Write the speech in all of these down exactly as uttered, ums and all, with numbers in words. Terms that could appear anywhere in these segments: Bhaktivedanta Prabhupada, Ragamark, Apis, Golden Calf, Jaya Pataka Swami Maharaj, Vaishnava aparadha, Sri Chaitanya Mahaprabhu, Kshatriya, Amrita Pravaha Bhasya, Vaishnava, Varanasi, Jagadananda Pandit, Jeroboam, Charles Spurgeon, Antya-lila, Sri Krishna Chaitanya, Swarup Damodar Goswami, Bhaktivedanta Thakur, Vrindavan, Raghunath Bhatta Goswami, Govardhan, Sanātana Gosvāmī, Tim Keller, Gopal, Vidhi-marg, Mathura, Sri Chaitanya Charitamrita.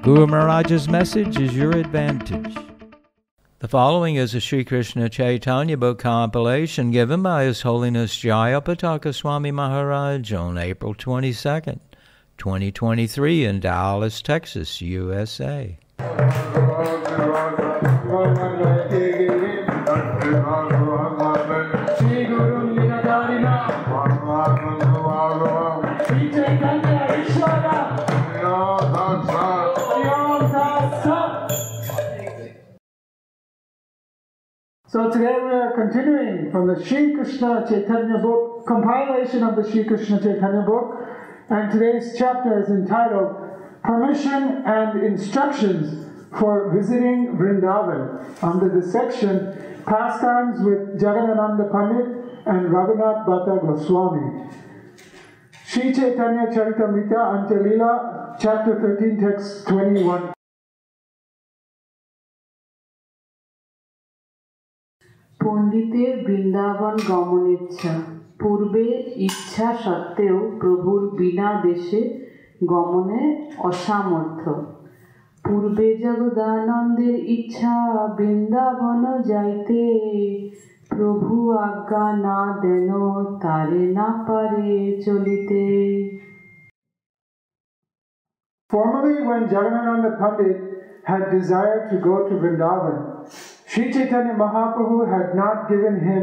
Guru Maharaj's message is your advantage. The following is a Sri Krishna Chaitanya book compilation given by His Holiness Jaya Pataka Swami Maharaj on April twenty-second, twenty twenty-three in Dallas, Texas, U S A. So today we are continuing from the Sri Krishna Chaitanya book, compilation of the Sri Krishna Chaitanya book, and today's chapter is entitled Permission and Instructions for Visiting Vrindavan, under the section Pastimes with Jagadananda Pandit and Raghunath Bhatta Goswami. Sri Chaitanya Charitamrita, Antya-lila, chapter thirteen, text twenty-one. পণ্ডিতের বৃন্দাবন গমন ইচ্ছা। পূর্বে ইচ্ছা সত্ত্বেও প্রভুর বিনা দেশে গমনে অসামর্থ্য। পূর্বে জগদানন্দের ইচ্ছা বৃন্দাবন যাইতে, প্রভু আজ্ঞা না দেন তারে না পারে চলিতে। Formerly, when Jagadananda Pandit had desired to go to Vrindavan, Sri Chaitanya Mahaprabhu had not given him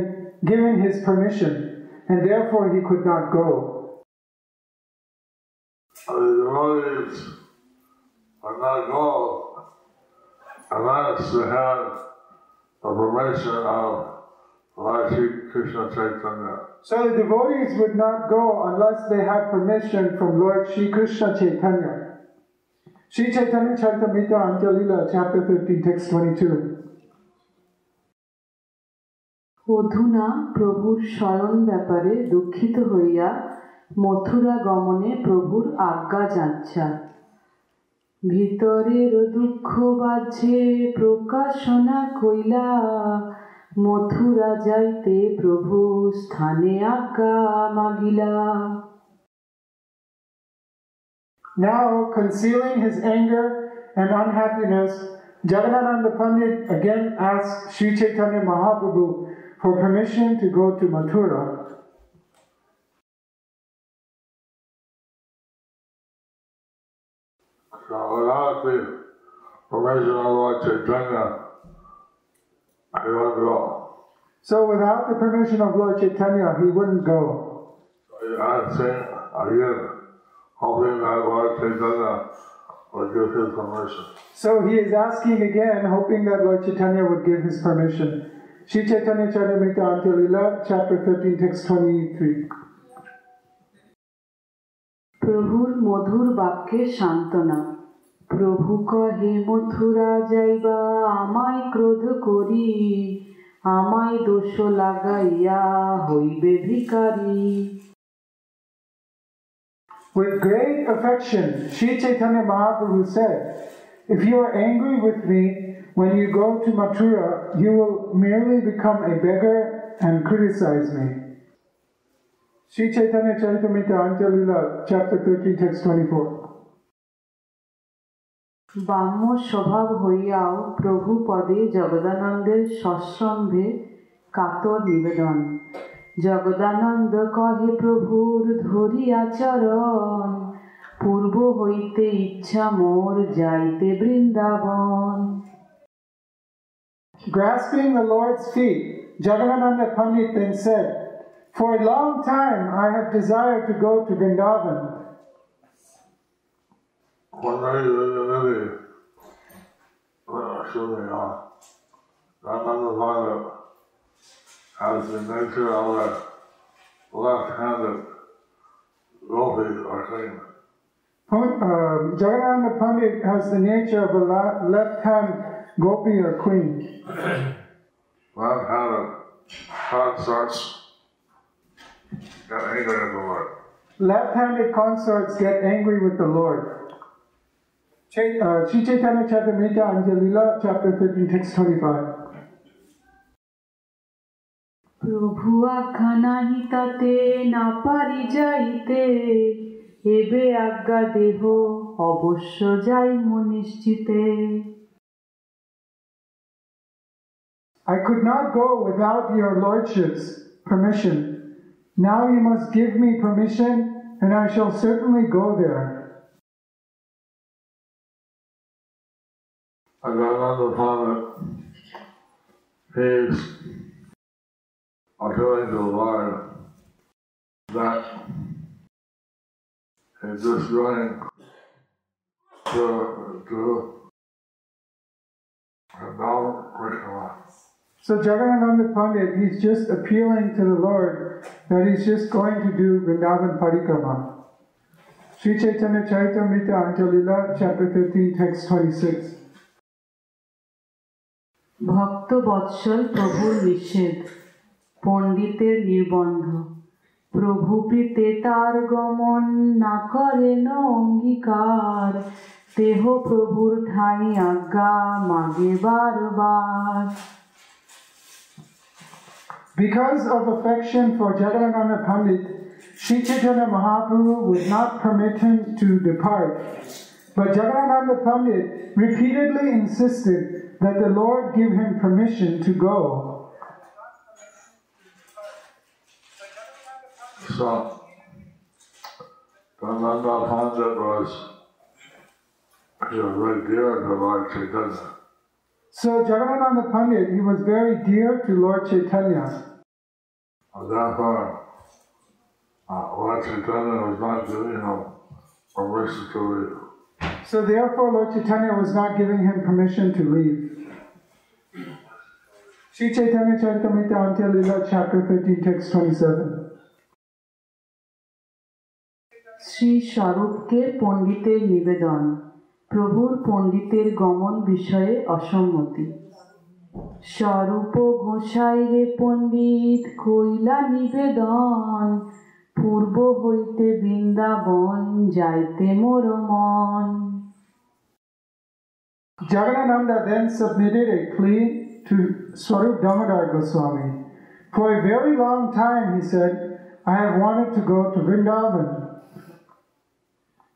given his permission, and therefore he could not go. The devotees would not go unless they had the permission of Sri Krishna Chaitanya. So the devotees would not go unless they had permission from Lord Sri Krishna Chaitanya. Sri Chaitanya Charitamrita Antya-lila, chapter thirteen, text twenty-two. অধুনা প্রভুর স্বয়ং ব্যাপারে দুঃখিত হইয়া মথুরা গমনে প্রভুর আজ্ঞা যাচ্ছা। ভিতরের দুঃখ বাজে প্রকাশনা কইলা, মথুরা যাইতে প্রভু স্থানে আজ্ঞা মাগিলা। Now, concealing his anger and unhappiness, Jagadananda Pandit again asked Sri Chaitanya Mahaprabhu for permission to go to Mathura. So without the permission of Lord Chaitanya, he wouldn't go. So without the permission of Lord Chaitanya, he wouldn't go. So he asked him again, hoping that Lord Chaitanya would give his permission. So he is asking again, hoping that Lord Chaitanya would give his permission. Sri Chaitanya Charitamrita Antya-lila, chapter thirteen, text twenty-three. প্রভুর মধুর বাক্যে সান্ত্বনা। প্রভু কহে মথুরা যাইবা আমায় ক্রোধ করি, আমায় দোষ লাগাইয়া হইবে ভিখারি। With great affection, Sri Chaitanya Mahaprabhu said, if you are angry with me, when you go to Mathura, you will merely become a beggar and criticize me. Sri Chaitanya Charitamrita Antya-lila, chapter thirteen, text twenty-four. Bammo shobhav hoiyao Prabhu pade Jagadananda's sasrambhe kator nivedan. Jagadananda kahe Prabhur dhori acharan, purbo hoite ichha mor jaite Vrindavan. Grasping the Lord's feet, Jagadananda Pandit then said, for a long time I have desired to go to Vrindavan. One day the devotee, excuse me, uh, Jagadananda Pandit has the nature of a left-handed gopi or king. Um, Jagadananda Pandit has the nature of a left-hand gopi or queen. Left-handed consorts get angry with the Lord. Left-handed consorts get angry with the Lord. Sri uh, Chaitanya Charitamrita, Antya-lila, chapter fifteen, text twenty-five. I could not go without your lordship's permission. Now you must give me permission, and I shall certainly go there. Jagadananda Pandit is appealing to the Lord that he's just running to, to about Vaishnava. So Jagadananda Pandit, he's just appealing to the Lord that he's just going to do Vrindavan Parikrama. Sri Chaitanya Charitamrita, Antya-lila, chapter fifteen, text twenty-six. Bhakta Vatshal Prabhu Nishedh Pondite Nirbandha Prabhu Pite Targamon Nakare No Angikar Teho Prabhur Thai Agga Mage Barbar. Because of affection for Jagadananda Pandit, Sri Chaitanya Mahaprabhu would not permit him to depart. But Jagadananda Pandit repeatedly insisted that the Lord give him permission to go. So, Jagadananda Pandit was, he was very dear to Lord Chaitanya. So Jagadananda Pandit, he was very dear to Lord Chaitanya. And therefore, uh, Lord Chaitanya was not giving him permission to leave. So therefore, Lord Chaitanya was not giving him permission to leave. Sri Chaitanya Charitamrita, Antya-lila, chapter fifteen, text twenty-seven. Sri Swarup ke Ponditer Nivedan, Prabhur Ponditer Gamon Vishaye Asammati. Swarupo Goshai re Pondit Koila Nivedan, Purbo Hoite Vrindavan Jaite Moromon. Jagadananda then submitted a plea to Swarup Damodar Goswami. For a very long time, he said, I have wanted to go to Vrindavan.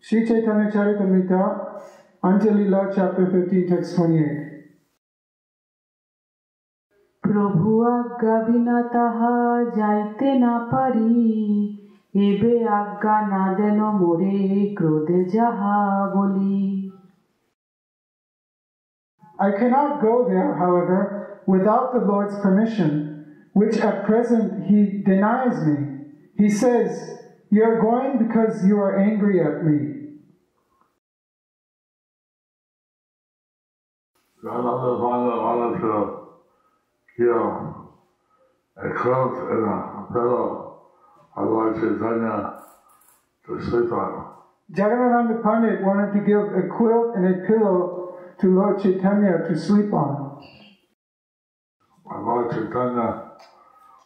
Sri Chaitanya Charitamrita, Antya-lila, chapter fifteen, text twenty-eight. Prabhu agga bina taha jaite na pari, ebe agga na deno more krodhe jaha boli. I cannot go there, however, without the Lord's permission, which at present he denies me. He says, you are going because you are angry at me. Jagadananda Pandit wanted to give a cloak and a pillow for Lord Chaitanya to sleep on. Jagadananda Pandit wanted to give a quilt and a pillow to Lord Chaitanya to sleep on. But Lord Chaitanya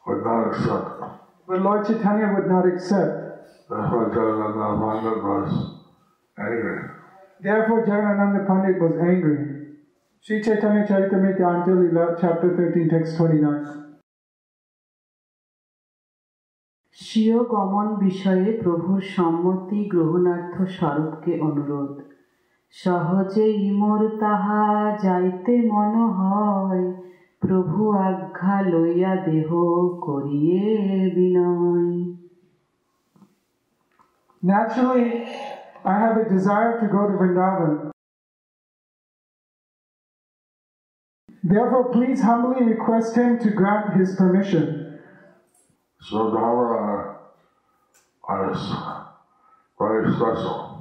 would not accept. But Lord Chaitanya would not accept. Therefore Jagadananda Pandit was angry. Therefore Jagadananda Pandit was angry. Sri Chaitanya Charitamrita, Antya-lila, chapter thirteen, text twenty-nine. Shriyo Gamon Vishaye Prabhu Sammati Grohanartha Swarupke Anurodh. সহজে ইমর তাহা যাইতে মন হয় প্রভু আজ্ঞা লইয়া দেহ করিয়ে বিনয়. Naturally, I have a desire to go to Vrindavan. Therefore, please humbly request him to grant his permission. So, Dhamma is very special.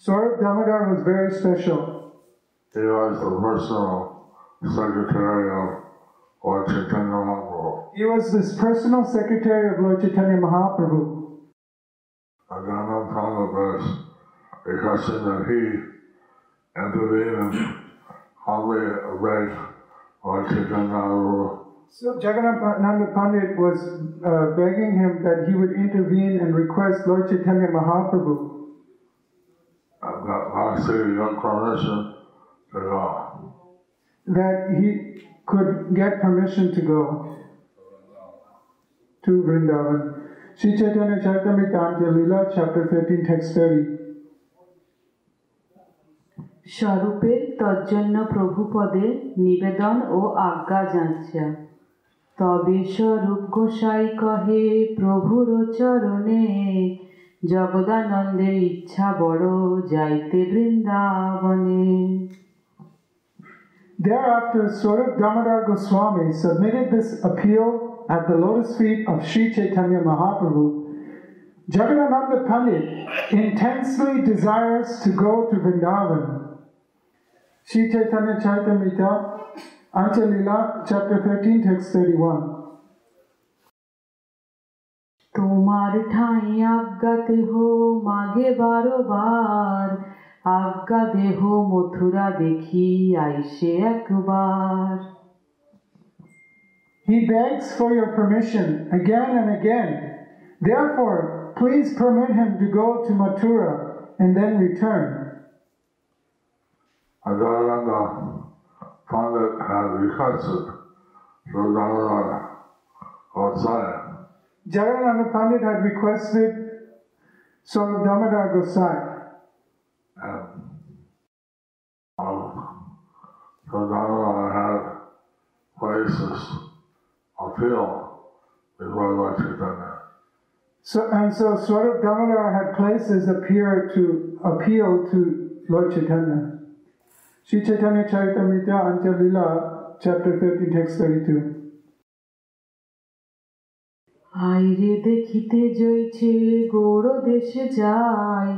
Swarup Damodar was very special. He was the personal secretary of Lord Chaitanya Mahaprabhu. He was this personal secretary of Lord Chaitanya Mahaprabhu. Jagadananda Pandit was suggesting that he intervened and hardly obeyed what Chaitanya. So Jagadananda Pandit was uh, begging him that he would intervene and request Lord Chaitanya Mahaprabhu. And that last year he got permission to go. That he could get permission to go to Vrindavan. Sri Chaitanya Charitamrita Antya-lila, chapter thirteen, text thirty. Sharupe Tajjana Prabhu Pade Nibedan O Agga Jancha. Tabe Sharup Goshai Kahe Prabhu Rocharone. Jagadananda Ichha Boro Jaite Vrindavane. Thereafter, Swarup Damodar Goswami submitted this appeal at the lotus feet of Sri Chaitanya Mahaprabhu. Jagadananda Pandit intensely desires to go to Vrindavan. Sri Chaitanya Charitamrita, Antya-lila, chapter thirteen, text thirty-one. Tomar thai agate ho mage baro bar, agate ho Mathura dekhi aishe ekbar. He begs for your permission again and again. Therefore, please permit him to go to Mathura and then return. Jagadananda Pandit had requested Sri Damodar Goswami. Jagadananda Pandit had requested Swarup Damodar Goswami. Um, um, Swarup Damodar had placed this appeal before Lord Chaitanya. So, and so Swarup Damodar had placed his appeal to, appeal to Lord Chaitanya. Sri Chaitanya Charitamrita Antya-lila, chapter thirteen, text thirty-two. আইরে দেখিতে জইছে গৌড় দেশে যায়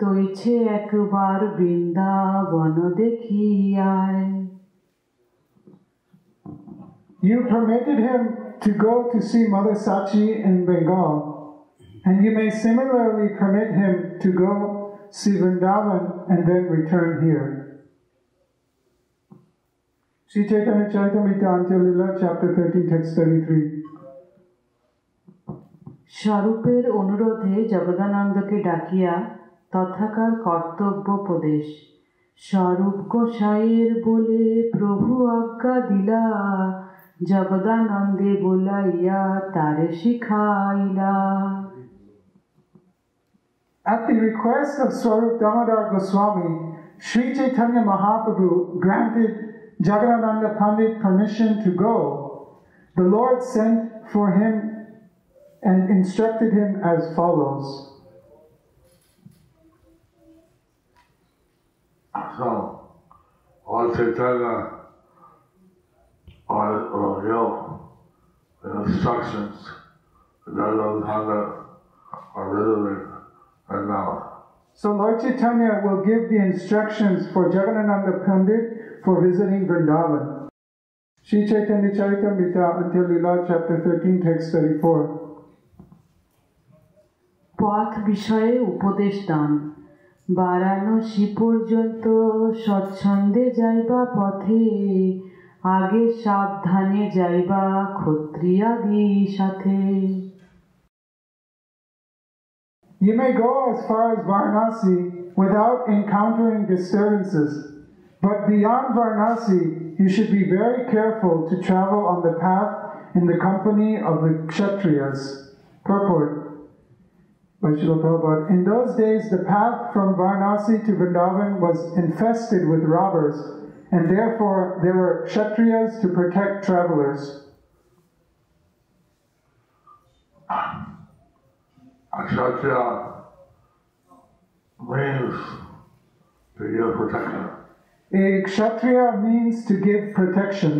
তইছে একবার Vrindavan দেখিয়াই. You permitted him to go to see Mother Sachi in Bengal, and you may similarly permit him to go see Vrindavan and then return here. Sri Chaitanya Charitamrita Antya-lila, chapter thirteen, text thirty-three. স্বরূপের অনুরোধে জগদানন্দকে ডাকিয়া তথাকার কর্তব্যোপদেশ স্বরূপ গোসাইয়ের বলে প্রভু আজ্ঞা দিলা জগদানন্দে বলাইয়া তারে শিখাইলা. At the request of Swarup Damodar Goswami, Sri Chaitanya Mahaprabhu granted Jagadananda Pandit permission to go. The Lord sent for him and instructed him as follows. So, Lord Chaitanya will give the instructions that those hundred are visiting right now. So Lord Chaitanya will give the instructions for Jagadananda Pandit for visiting Vrindavan. Sri Chaitanya Charitamrita Antya-lila, chapter thirteen, text thirty-four. পথ বিষয়ে উপদেশ দান বারাণসী পর্যন্ত স্বচ্ছন্দে যাইবা পথে আগে সাবধানে যাইবা ক্ষত্রিয়াদির সাথে. You may go as far as Varanasi without encountering disturbances, but beyond Varanasi you should be very careful to travel on the path in the company of the Kshatriyas. Purport by Srila Prabhupada. In those days, the path from Varanasi to Vrindavan was infested with robbers, and therefore there were Kshatriyas to protect travelers. A Kshatriya means to give protection. A Kshatriya means to give protection.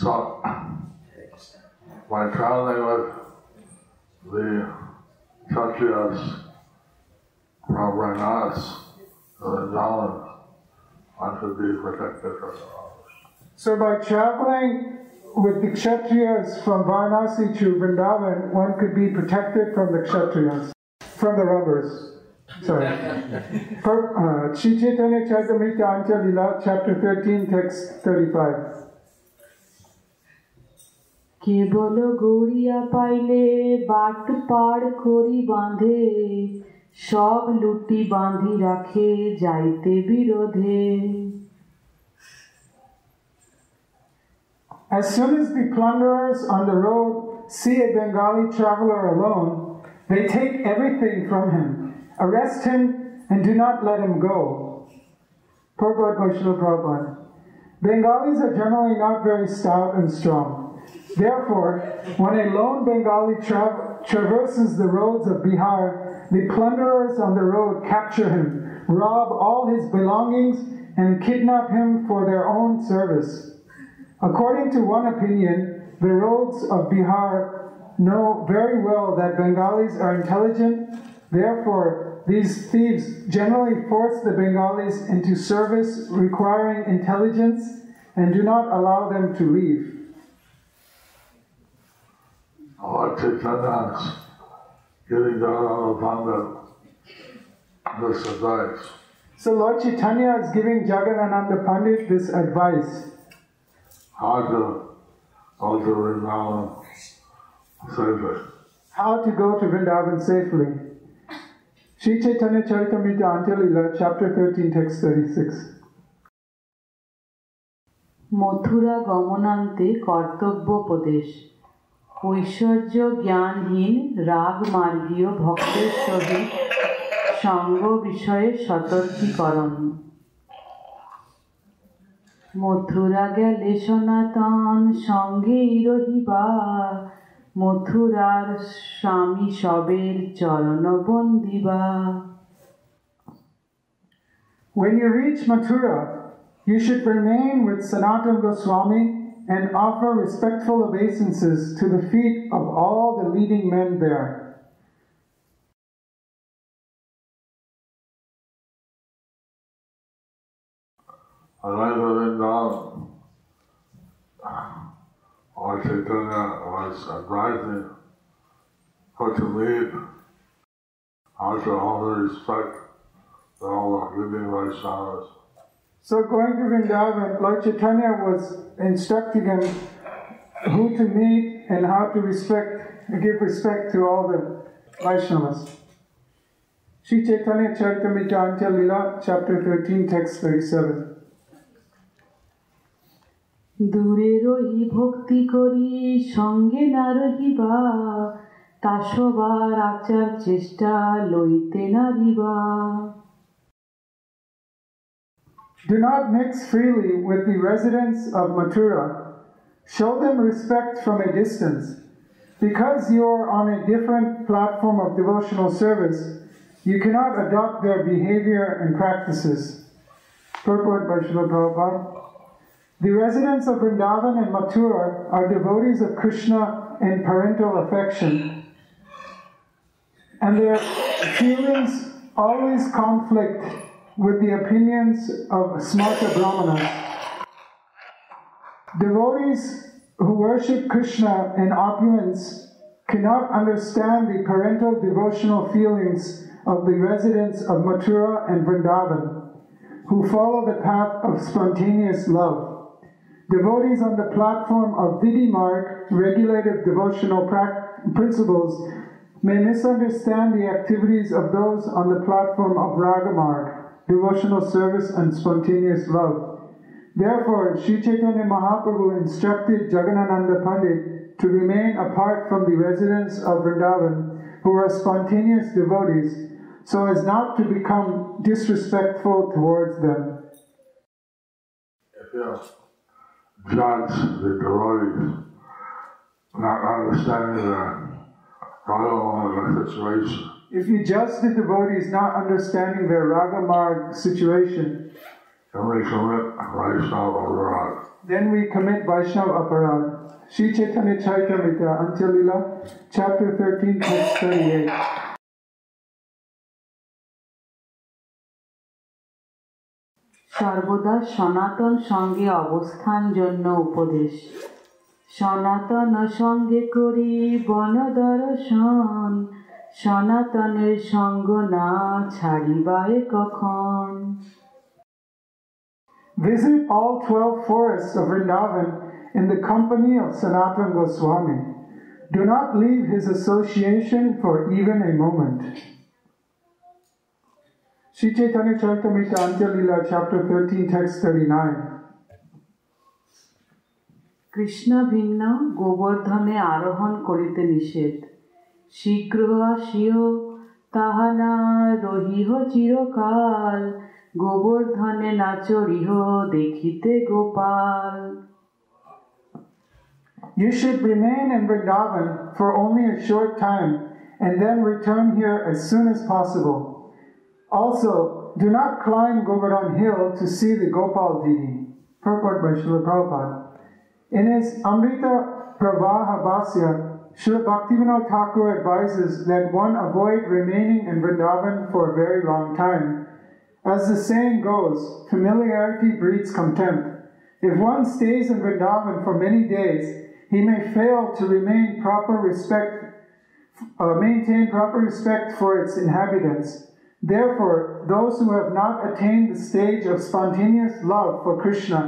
So, by traveling with the Kshatriyas from Varanasi to Vrindavan, I should be protected from the robbers. So by traveling with the Kshatriyas from Varanasi to Vrindavan, one could be protected from the Kshatriyas, from the robbers. sorry. Per, uh, Sri Chaitanya Charitamrita Antya-lila, chapter thirteen, text thirty-five. Ke bolo goriya paile, bat paad khori bandhe, sob lutti bandhi rakhe, jaite birodhe. As soon as the plunderers on the road see a Bengali traveler alone, they take everything from him, arrest him, and do not let him go. Purport Vaishnava Prabhupada. Bengalis are generally not very stout and strong. Therefore, when a lone Bengali tra traverses the roads of Bihar, the plunderers on the road capture him, rob all his belongings, and kidnap him for their own service. According to one opinion, the roads of Bihar know very well that Bengalis are intelligent. Therefore, these thieves generally force the Bengalis into service requiring intelligence and do not allow them to leave. Our Chaitanya giving Jagadananda Pandit this advice. So Lord Chaitanya is giving Jagadananda Pandit this advice. How to go to Vrindavan safely. How to go to Vrindavan safely. Sri Chaitanya Charitamrita Antya-lila, chapter thirteen, text thirty-six. Mathura gamonante kartabbo padesh. Oishwarjo gyanhin ragmargiyo bhakte shohi shango vishaye satarki karan. Mathura gele Sanātana sange rohiba, Mathurar Swami sober charana bondiba. When you reach Mathura, you should remain with Sanātana Gosvāmī and offer respectful obeisances to the feet of all the leading men there. Arrive in Vrindavan, Lord Chaitanya was advising how to lead, how to offer respect to all the living Vaishnavas. So going to Vrindavan, Lord Chaitanya was instructing him who to meet and how to respect, give respect to all the Vaishnavas. Sri Chaitanya Charitamrita Antya-lila, chapter thirteen, text thirty-seven. Dure rohi bhakti kori sange na rohiba, tasobar achar chesta loite na riba. Do not mix freely with the residents of Mathura. Show them respect from a distance. Because you are on a different platform of devotional service, you cannot adopt their behavior and practices. Purport by Srila Prabhupada. The residents of Vrindavan and Mathura are devotees of Krishna in parental affection, and their feelings always conflict with the opinions of smarta brahmanas. Devotees who worship Krishna in opulence cannot understand the parental devotional feelings of the residents of Mathura and Vrindavan, who follow the path of spontaneous love. Devotees on the platform of Vidhi-marg, regulative devotional principles, may misunderstand the activities of those on the platform of Ragamark, devotional service and spontaneous love. Therefore, Sri Chaitanya Mahaprabhu instructed Jagadananda Pandit to remain apart from the residents of Vrindavan, who are spontaneous devotees, so as not to become disrespectful towards them. Yeah. Judge the devotees, not understanding the Ragamark situation. If you judge the devotees not understanding their Ragamark situation, then we commit Vaishnava aparadha. Then we commit Vaishnava aparadha. Sri Chaitanya Charitamrita Antya-lila, chapter thirteen, text thirty-eight. Sarvada Sanātana sange avasthan janna upadesh. Sanātana sange kori bana darshan সনাতনের সঙ্গ না ছাড়িবায় কখন. Visit all twelve forests of Vrindavan in the company of Sanātana Gosvāmī. Do not leave his association for even a moment. Sri Chaitanya Charitamrita Antya-lila, Chapter thirteen, Text thirty-nine. Krishna ভিন্ন গোবর্ধনে আরোহণ করিতে নিষেধ, শীঘ্র আসিও তাহা না রহিহ চিরকাল, গোবর্ধনে না চড়িহ দেখিতে Gopal. You should remain in Vrindavan for only a short time and then return here as soon as possible. Also, do not climb Govardhan hill to see the Gopal deity. Purport by Srila Prabhupada. In his Amrita Pravaha Bhasya, Srila Bhaktivedanta Thakur advises that one avoid remaining in Vrindavan for a very long time. As the saying goes, familiarity breeds contempt. If one stays in Vrindavan for many days, he may fail to remain proper respect, uh, maintain proper respect for its inhabitants. Therefore, those who have not attained the stage of spontaneous love for Krishna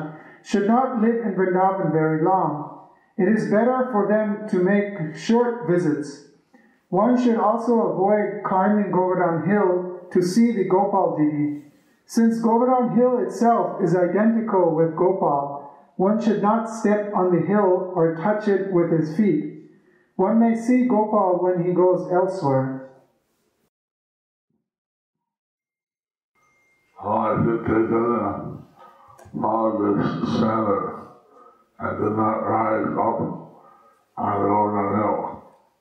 should not live in Vrindavan very long. It is better for them to make short visits. One should also avoid climbing Govardhan hill to see the Gopal deity. Since Govardhan hill itself is identical with Gopal, one should not step on the hill or touch it with his feet. One may see Gopal when he goes elsewhere. Oh, all this standard and did not rise up on the Golden Hill.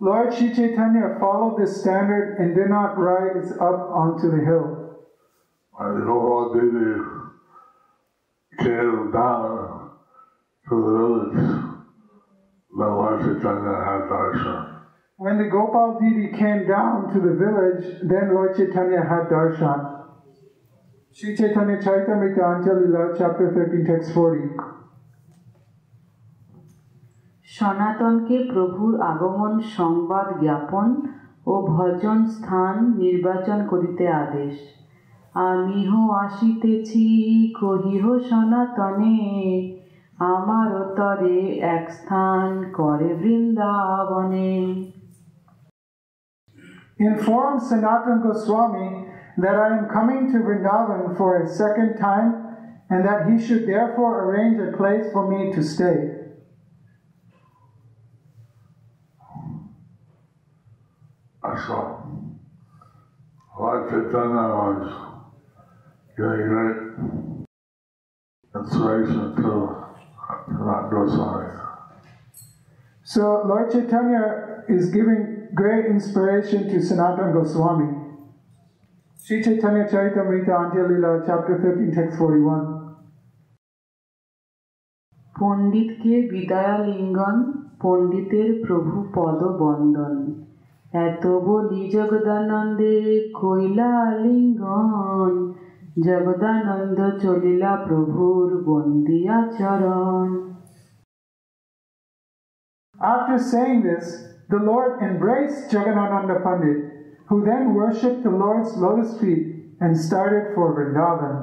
Lord Sri Chaitanya followed this standard and did not rise up onto the hill. When the Gopal deity came down to the village, then Lord Chaitanya had darshan. When the Gopal deity came down to the village, then Lord Chaitanya had darshan. Sri Chaitanya Charitamrita Antya-lila, Chapter thirteen, Text forty. সনাতনকে প্রভুর আগমন সংবাদ জ্ঞাপন ও ভজন স্থান নির্বাচন করিতে আদেশ. আমিহ আসিতেছি কহিহ সনাতনে, আমার তরে এক স্থান করে বৃন্দাবনে. Inform Sanātana Gosvāmī that I am coming to Vrindavan for a second time, and that he should therefore arrange a place for me to stay. So, Lord Chaitanya was giving great inspiration to Sanātana Gosvāmī. So, Lord Chaitanya is giving great inspiration to Sanātana Gosvāmī. Sri Chaitanya Charitamrita Antya-lila, Chapter thirteen, Text forty-one. Panditke Vidaya Lingan, Panditer Prabhu Pada Bandhan. Eto boli Jagadanande Koila Lingan, Jagadananda Cholila Prabhur Bandiya Charan. After saying this, the Lord embraced Jagadananda Pandit, who then worshipped the Lord's lotus feet and started for Vrindavan.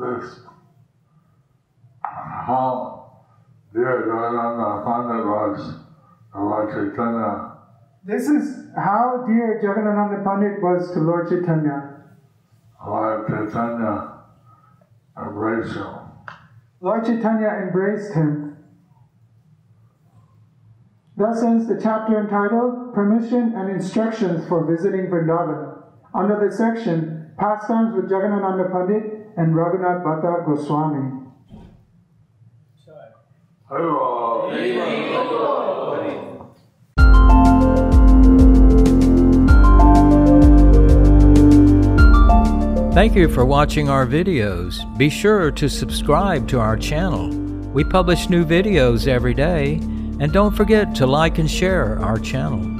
This, how dear Jagadananda Pandit was to Lord Chaitanya. This is how dear Jagadananda Pandit was to Lord Chaitanya. Lord Chaitanya embraced him. Lord Chaitanya embraced him. Thus ends the chapter entitled Permission and Instructions for Visiting Vrindavan, under the section Pastimes with Jagadananda Pandit and Raghunath Bhatta Goswami. Hello. Hello. Hello. Thank you for watching our videos. Be sure to subscribe to our channel. We publish new videos every day. And don't forget to like and share our channel.